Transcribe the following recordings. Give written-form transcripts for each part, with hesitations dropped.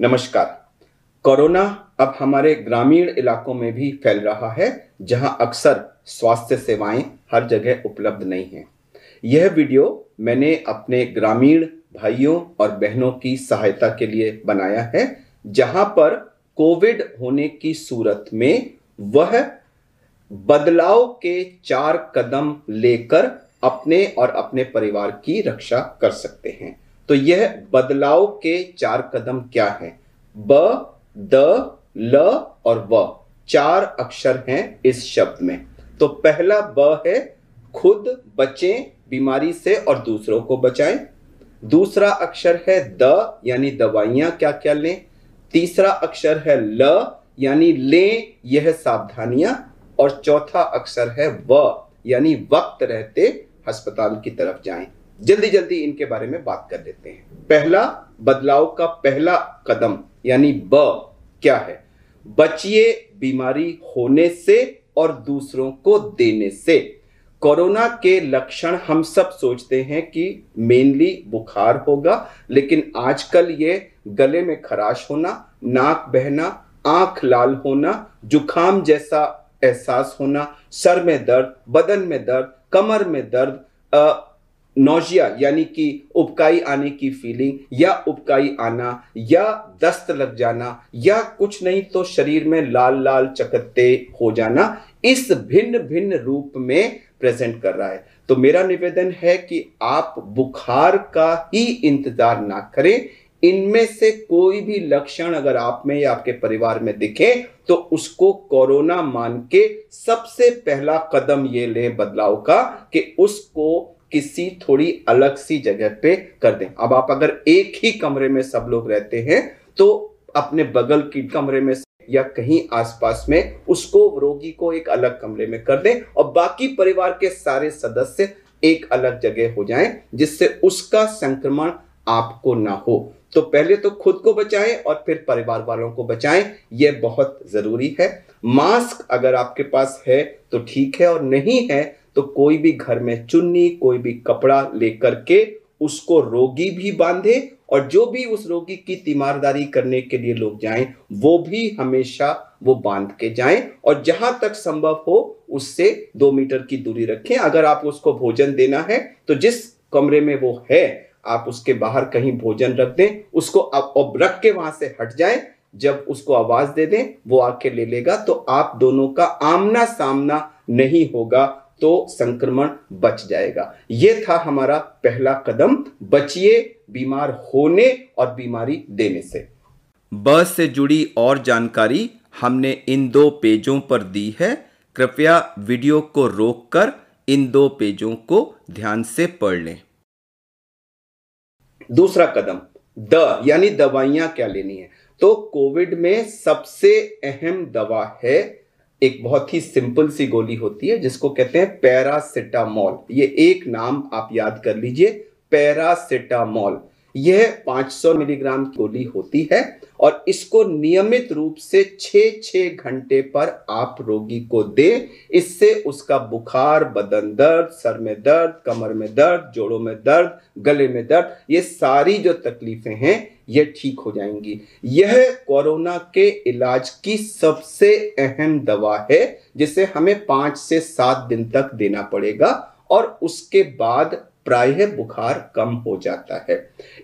नमस्कार। कोरोना अब हमारे ग्रामीण इलाकों में भी फैल रहा है, जहां अक्सर स्वास्थ्य सेवाएं हर जगह उपलब्ध नहीं हैं। यह वीडियो मैंने अपने ग्रामीण भाइयों और बहनों की सहायता के लिए बनाया है, जहां पर कोविड होने की सूरत में वह बदलाव के 4 कदम लेकर अपने और अपने परिवार की रक्षा कर सकते हैं। तो यह बदलाव के 4 कदम क्या हैं? ब, द, ल और व, 4 अक्षर हैं इस शब्द में। तो पहला ब है खुद बचें बीमारी से और दूसरों को बचाएं। दूसरा अक्षर है द यानी दवाइयां क्या क्या लें। तीसरा अक्षर है ल यानी लें यह सावधानियां। और चौथा अक्षर है व यानी वक्त रहते अस्पताल की तरफ जाएं। जल्दी जल्दी इनके बारे में बात कर लेते हैं। पहला बदलाव का पहला कदम यानी ब क्या है? बचिए बीमारी होने से और दूसरों को देने से। कोरोना के लक्षण हम सब सोचते हैं कि मेनली बुखार होगा, लेकिन आजकल ये गले में खराश होना, नाक बहना, आंख लाल होना, जुखाम जैसा एहसास होना, सर में दर्द, बदन में दर्द, कमर में दर्द, नोजिया यानी कि उबकाई आने की फीलिंग या उबकाई आना या दस्त लग जाना या कुछ नहीं तो शरीर में लाल लाल चकत्ते हो जाना, इस भिन्न भिन्न रूप में प्रेजेंट कर रहा है। तो मेरा निवेदन है कि आप बुखार का ही इंतजार ना करें। इनमें से कोई भी लक्षण अगर आप में या आपके परिवार में दिखे तो उसको कोरोना मान के सबसे पहला कदम ये लें बदलाव का कि उसको किसी थोड़ी अलग सी जगह पे कर दें। अब आप अगर एक ही कमरे में सब लोग रहते हैं तो अपने बगल की कमरे में या कहीं आसपास में उसको रोगी को एक अलग कमरे में कर दें और बाकी परिवार के सारे सदस्य एक अलग जगह हो जाएं, जिससे उसका संक्रमण आपको ना हो। तो पहले तो खुद को बचाएं और फिर परिवार वालों को बचाएं, यह बहुत जरूरी है। मास्क अगर आपके पास है तो ठीक है, और नहीं है तो कोई भी घर में चुन्नी, कोई भी कपड़ा लेकर के उसको रोगी भी बांधे और जो भी उस रोगी की तीमारदारी करने के लिए लोग जाएं वो भी हमेशा वो बांध के जाएं। और जहां तक संभव हो उससे 2 मीटर की दूरी रखें। अगर आप उसको भोजन देना है तो जिस कमरे में वो है आप उसके बाहर कहीं भोजन रख दें, उसको आप रख के वहां से हट जाएं। जब उसको आवाज दे दें वो आके ले लेगा, तो आप दोनों का आमना सामना नहीं होगा तो संक्रमण बच जाएगा। यह था हमारा पहला कदम, बचिए बीमार होने और बीमारी देने से। ब से जुड़ी और जानकारी हमने इन 2 पेजों पर दी है। कृपया वीडियो को रोककर इन 2 पेजों को ध्यान से पढ़ लें। दूसरा कदम द यानी दवाइयां क्या लेनी है। तो कोविड में सबसे अहम दवा है, एक बहुत ही सिंपल सी गोली होती है जिसको कहते हैं पैरासिटामॉल। ये एक नाम आप याद कर लीजिए, पैरासिटामॉल। यह 500 मिलीग्राम की गोली होती है और इसको नियमित रूप से 6-6 घंटे पर आप रोगी को दें। इससे उसका बुखार, बदन दर्द, सर में दर्द, कमर में दर्द, जोड़ों में दर्द, गले में दर्द, ये सारी जो तकलीफें हैं ये ठीक हो जाएंगी। यह कोरोना के इलाज की सबसे अहम दवा है जिसे हमें 5 से 7 दिन तक देना पड़ेगा और उसके बाद प्रायः बुखार कम हो जाता है।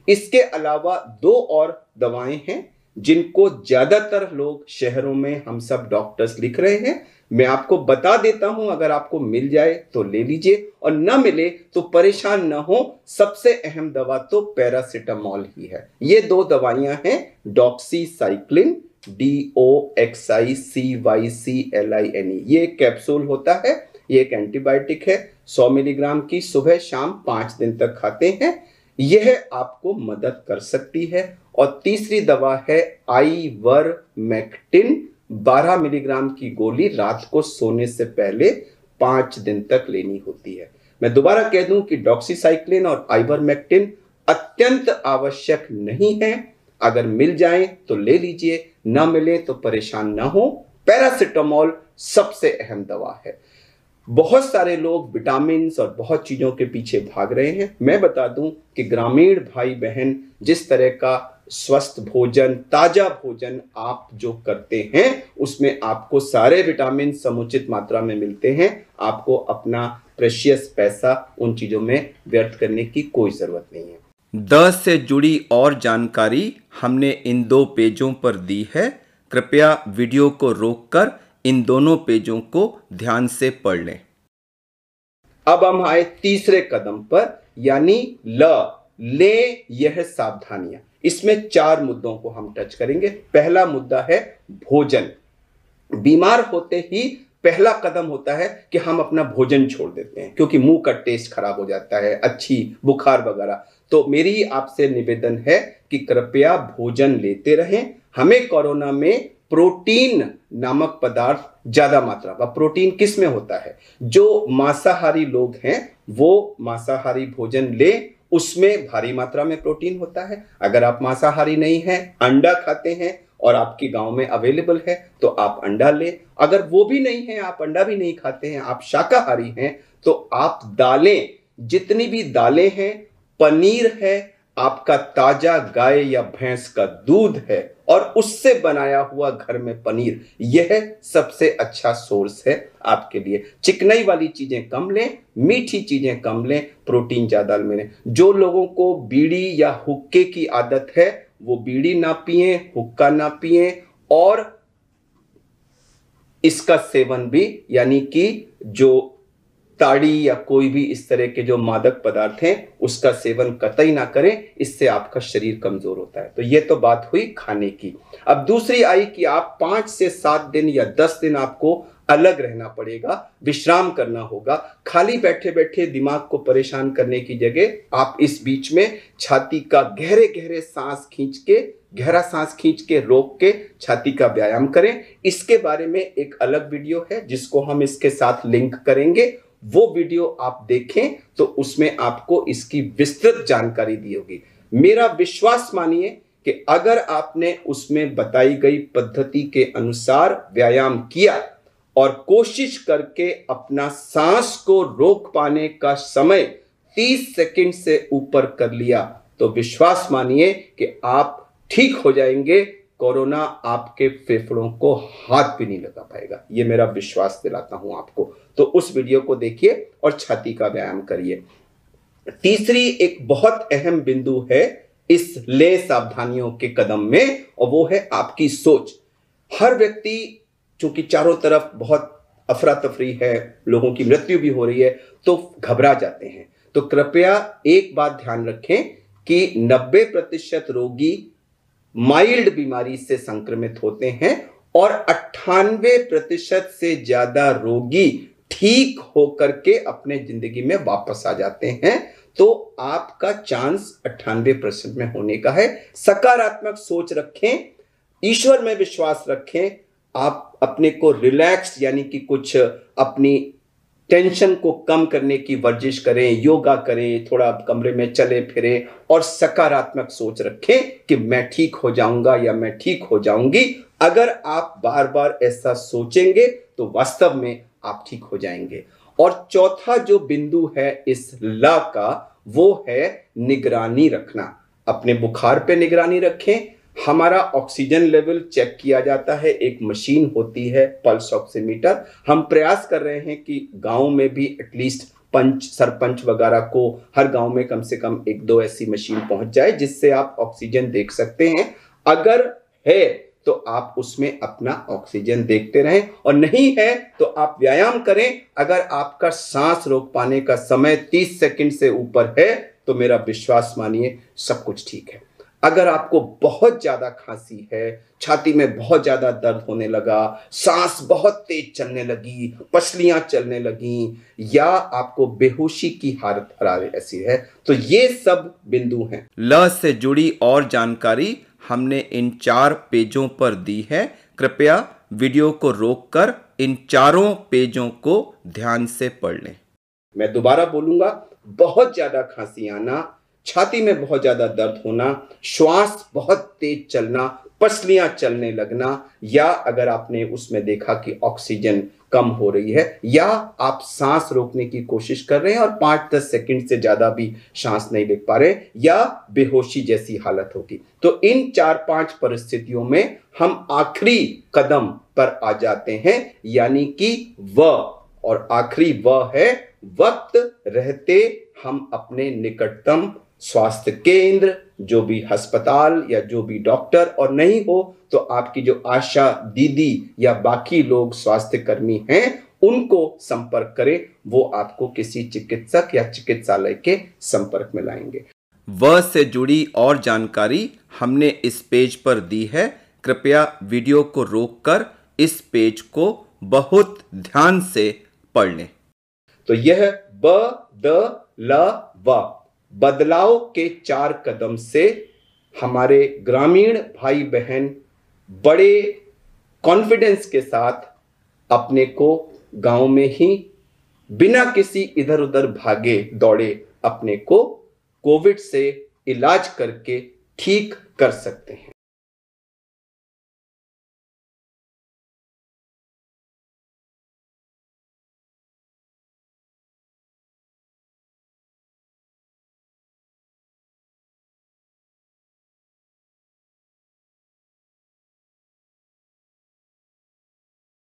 इसके अलावा 2 और दवाएं हैं जिनको ज्यादातर लोग शहरों में हम सब डॉक्टर्स लिख रहे हैं। मैं आपको बता देता हूं, अगर आपको मिल जाए तो ले लीजिए और ना मिले तो परेशान ना हो। सबसे अहम दवा तो पैरासिटामॉल ही है। ये 2 दवाइयां हैं, डॉक्सीसाइक्लिन, DOXICYCLIN, ये कैप्सूल होता है। ये एक एंटीबायोटिक है, 100 मिलीग्राम की सुबह शाम 5 दिन तक खाते हैं। यह आपको मदद कर सकती है। और तीसरी दवा है आइवरमेक्टिन, 12 मिलीग्राम की गोली रात को सोने से पहले 5 दिन तक लेनी होती है। मैं दोबारा कह दूं कि डॉक्सीसाइक्लिन और आइवरमेक्टिन अत्यंत आवश्यक नहीं है। अगर मिल जाए तो ले लीजिए, ना मिले तो परेशान ना हो। पैरासिटामॉल सबसे अहम दवा है। बहुत सारे लोग विटामिन और बहुत चीज़ों के पीछे भाग रहे हैं। मैं बता दूं कि ग्रामीण भाई बहन जिस तरह का स्वस्थ भोजन, ताजा भोजन आप जो करते हैं उसमें आपको सारे विटामिन समुचित मात्रा में मिलते हैं। आपको अपना प्रेशियस पैसा उन चीजों में व्यर्थ करने की कोई जरूरत नहीं है। 10 से जुड़ी और जानकारी हमने इन दो पेजों पर दी है। कृपया वीडियो को रोककर इन दोनों पेजों को ध्यान से पढ़ लें। अब हम आए तीसरे कदम पर, यानी ल ले यह सावधानियां। इसमें 4 मुद्दों को हम टच करेंगे। पहला मुद्दा है भोजन। बीमार होते ही पहला कदम होता है कि हम अपना भोजन छोड़ देते हैं, क्योंकि मुंह का टेस्ट खराब हो जाता है, अच्छी बुखार वगैरह। तो मेरी आपसे निवेदन है कि कृपया भोजन लेते रहें। हमें कोरोना में प्रोटीन नामक पदार्थ ज्यादा मात्रा में, प्रोटीन किस में होता है, जो मांसाहारी लोग हैं वो मांसाहारी भोजन ले, उसमें भारी मात्रा में प्रोटीन होता है। अगर आप मांसाहारी नहीं हैं, अंडा खाते हैं और आपके गांव में अवेलेबल है तो आप अंडा ले। अगर वो भी नहीं है, आप अंडा भी नहीं खाते हैं, आप शाकाहारी हैं, तो आप दालें, जितनी भी दालें हैं, पनीर है, आपका ताजा गाय या भैंस का दूध है और उससे बनाया हुआ घर में पनीर, यह सबसे अच्छा सोर्स है आपके लिए। चिकनाई वाली चीजें कम लें, मीठी चीजें कम लें, प्रोटीन ज्यादा लें। जो लोगों को बीड़ी या हुक्के की आदत है वो बीड़ी ना पिए, हुक्का ना पिए और इसका सेवन भी, यानी कि जो ताड़ी या कोई भी इस तरह के जो मादक पदार्थ हैं उसका सेवन कतई ना करें, इससे आपका शरीर कमजोर होता है। तो ये तो बात हुई खाने की। अब दूसरी आई कि आप 5 से 7 दिन या 10 दिन आपको अलग रहना पड़ेगा, विश्राम करना होगा। खाली बैठे बैठे दिमाग को परेशान करने की जगह आप इस बीच में छाती का गहरे गहरे सांस खींच के, गहरा सांस खींच के रोक के छाती का व्यायाम करें। इसके बारे में एक अलग वीडियो है जिसको हम इसके साथ लिंक करेंगे, वो वीडियो आप देखें तो उसमें आपको इसकी विस्तृत जानकारी दी होगी। मेरा विश्वास मानिए कि अगर आपने उसमें बताई गई पद्धति के अनुसार व्यायाम किया और कोशिश करके अपना सांस को रोक पाने का समय 30 सेकंड से ऊपर कर लिया, तो विश्वास मानिए कि आप ठीक हो जाएंगे। कोरोना आपके फेफड़ों को हाथ भी नहीं लगा पाएगा, ये मेरा विश्वास दिलाता हूं आपको। तो उस वीडियो को देखिए और छाती का व्यायाम करिए। तीसरी एक बहुत अहम बिंदु है इस ले सावधानियों के कदम में, और वो है आपकी सोच। हर व्यक्ति, चूंकि चारों तरफ बहुत अफरा तफरी है, लोगों की मृत्यु भी हो रही है, तो घबरा जाते हैं। तो कृपया एक बात ध्यान रखें कि 90% रोगी माइल्ड बीमारी से संक्रमित होते हैं और 98% से ज्यादा रोगी ठीक होकर के अपने जिंदगी में वापस आ जाते हैं। तो आपका चांस 98% में होने का है। सकारात्मक सोच रखें, ईश्वर में विश्वास रखें, आप अपने को रिलैक्स, यानी कि कुछ अपनी टेंशन को कम करने की वर्जिश करें, योगा करें, थोड़ा कमरे में चले फिरें और सकारात्मक सोच रखें कि मैं ठीक हो जाऊंगा या मैं ठीक हो जाऊंगी। अगर आप बार बार ऐसा सोचेंगे तो वास्तव में आप ठीक हो जाएंगे। और चौथा जो बिंदु है इस ला का, वो है निगरानी रखना। अपने बुखार पे निगरानी रखें। हमारा ऑक्सीजन लेवल चेक किया जाता है, एक मशीन होती है पल्स ऑक्सीमीटर। हम प्रयास कर रहे हैं कि गांव में भी एटलीस्ट पंच, सरपंच वगैरह को हर गांव में कम से कम 1-2 ऐसी मशीन पहुंच जाए जिससे आप ऑक्सीजन देख सकते हैं। अगर है तो आप उसमें अपना ऑक्सीजन देखते रहें, और नहीं है तो आप व्यायाम करें। अगर आपका सांस रोक पाने का समय 30 सेकंड से ऊपर है तो मेरा विश्वास मानिए सब कुछ ठीक है। अगर आपको बहुत ज्यादा खांसी है, छाती में बहुत ज्यादा दर्द होने लगा, सांस बहुत तेज चलने लगी, पसलियां चलने लगी, या आपको बेहोशी की हालत ऐसी है, तो ये सब बिंदु हैं। ल से जुड़ी और जानकारी हमने इन 4 पेजों पर दी है। कृपया वीडियो को रोककर इन चारों पेजों को ध्यान से पढ़ लें। मैं दोबारा बोलूंगा, बहुत ज्यादा खांसी आना, छाती में बहुत ज्यादा दर्द होना, श्वास बहुत तेज चलना, पसलियां चलने लगना, या अगर आपने उसमें देखा कि ऑक्सीजन कम हो रही है या आप सांस रोकने की कोशिश कर रहे हैं और 5-10 सेकंड से ज्यादा भी सांस नहीं ले पा रहे, या बेहोशी जैसी हालत होगी, तो इन 4-5 परिस्थितियों में हम आखिरी कदम पर आ जाते हैं, यानी कि व, और आखिरी व है वक्त रहते हम अपने निकटतम स्वास्थ्य केंद्र, जो भी अस्पताल या जो भी डॉक्टर, और नहीं हो तो आपकी जो आशा दीदी या बाकी लोग स्वास्थ्य कर्मी हैं उनको संपर्क करें, वो आपको किसी चिकित्सक या चिकित्सालय के संपर्क में लाएंगे। व से जुड़ी और जानकारी हमने इस पेज पर दी है, कृपया वीडियो को रोककर इस पेज को बहुत ध्यान से पढ़ लें। तो यह ब द ल व बदलाव के 4 कदम से हमारे ग्रामीण भाई बहन बड़े कॉन्फिडेंस के साथ अपने को गांव में ही बिना किसी इधर उधर भागे दौड़े अपने को कोविड से इलाज करके ठीक कर सकते हैं।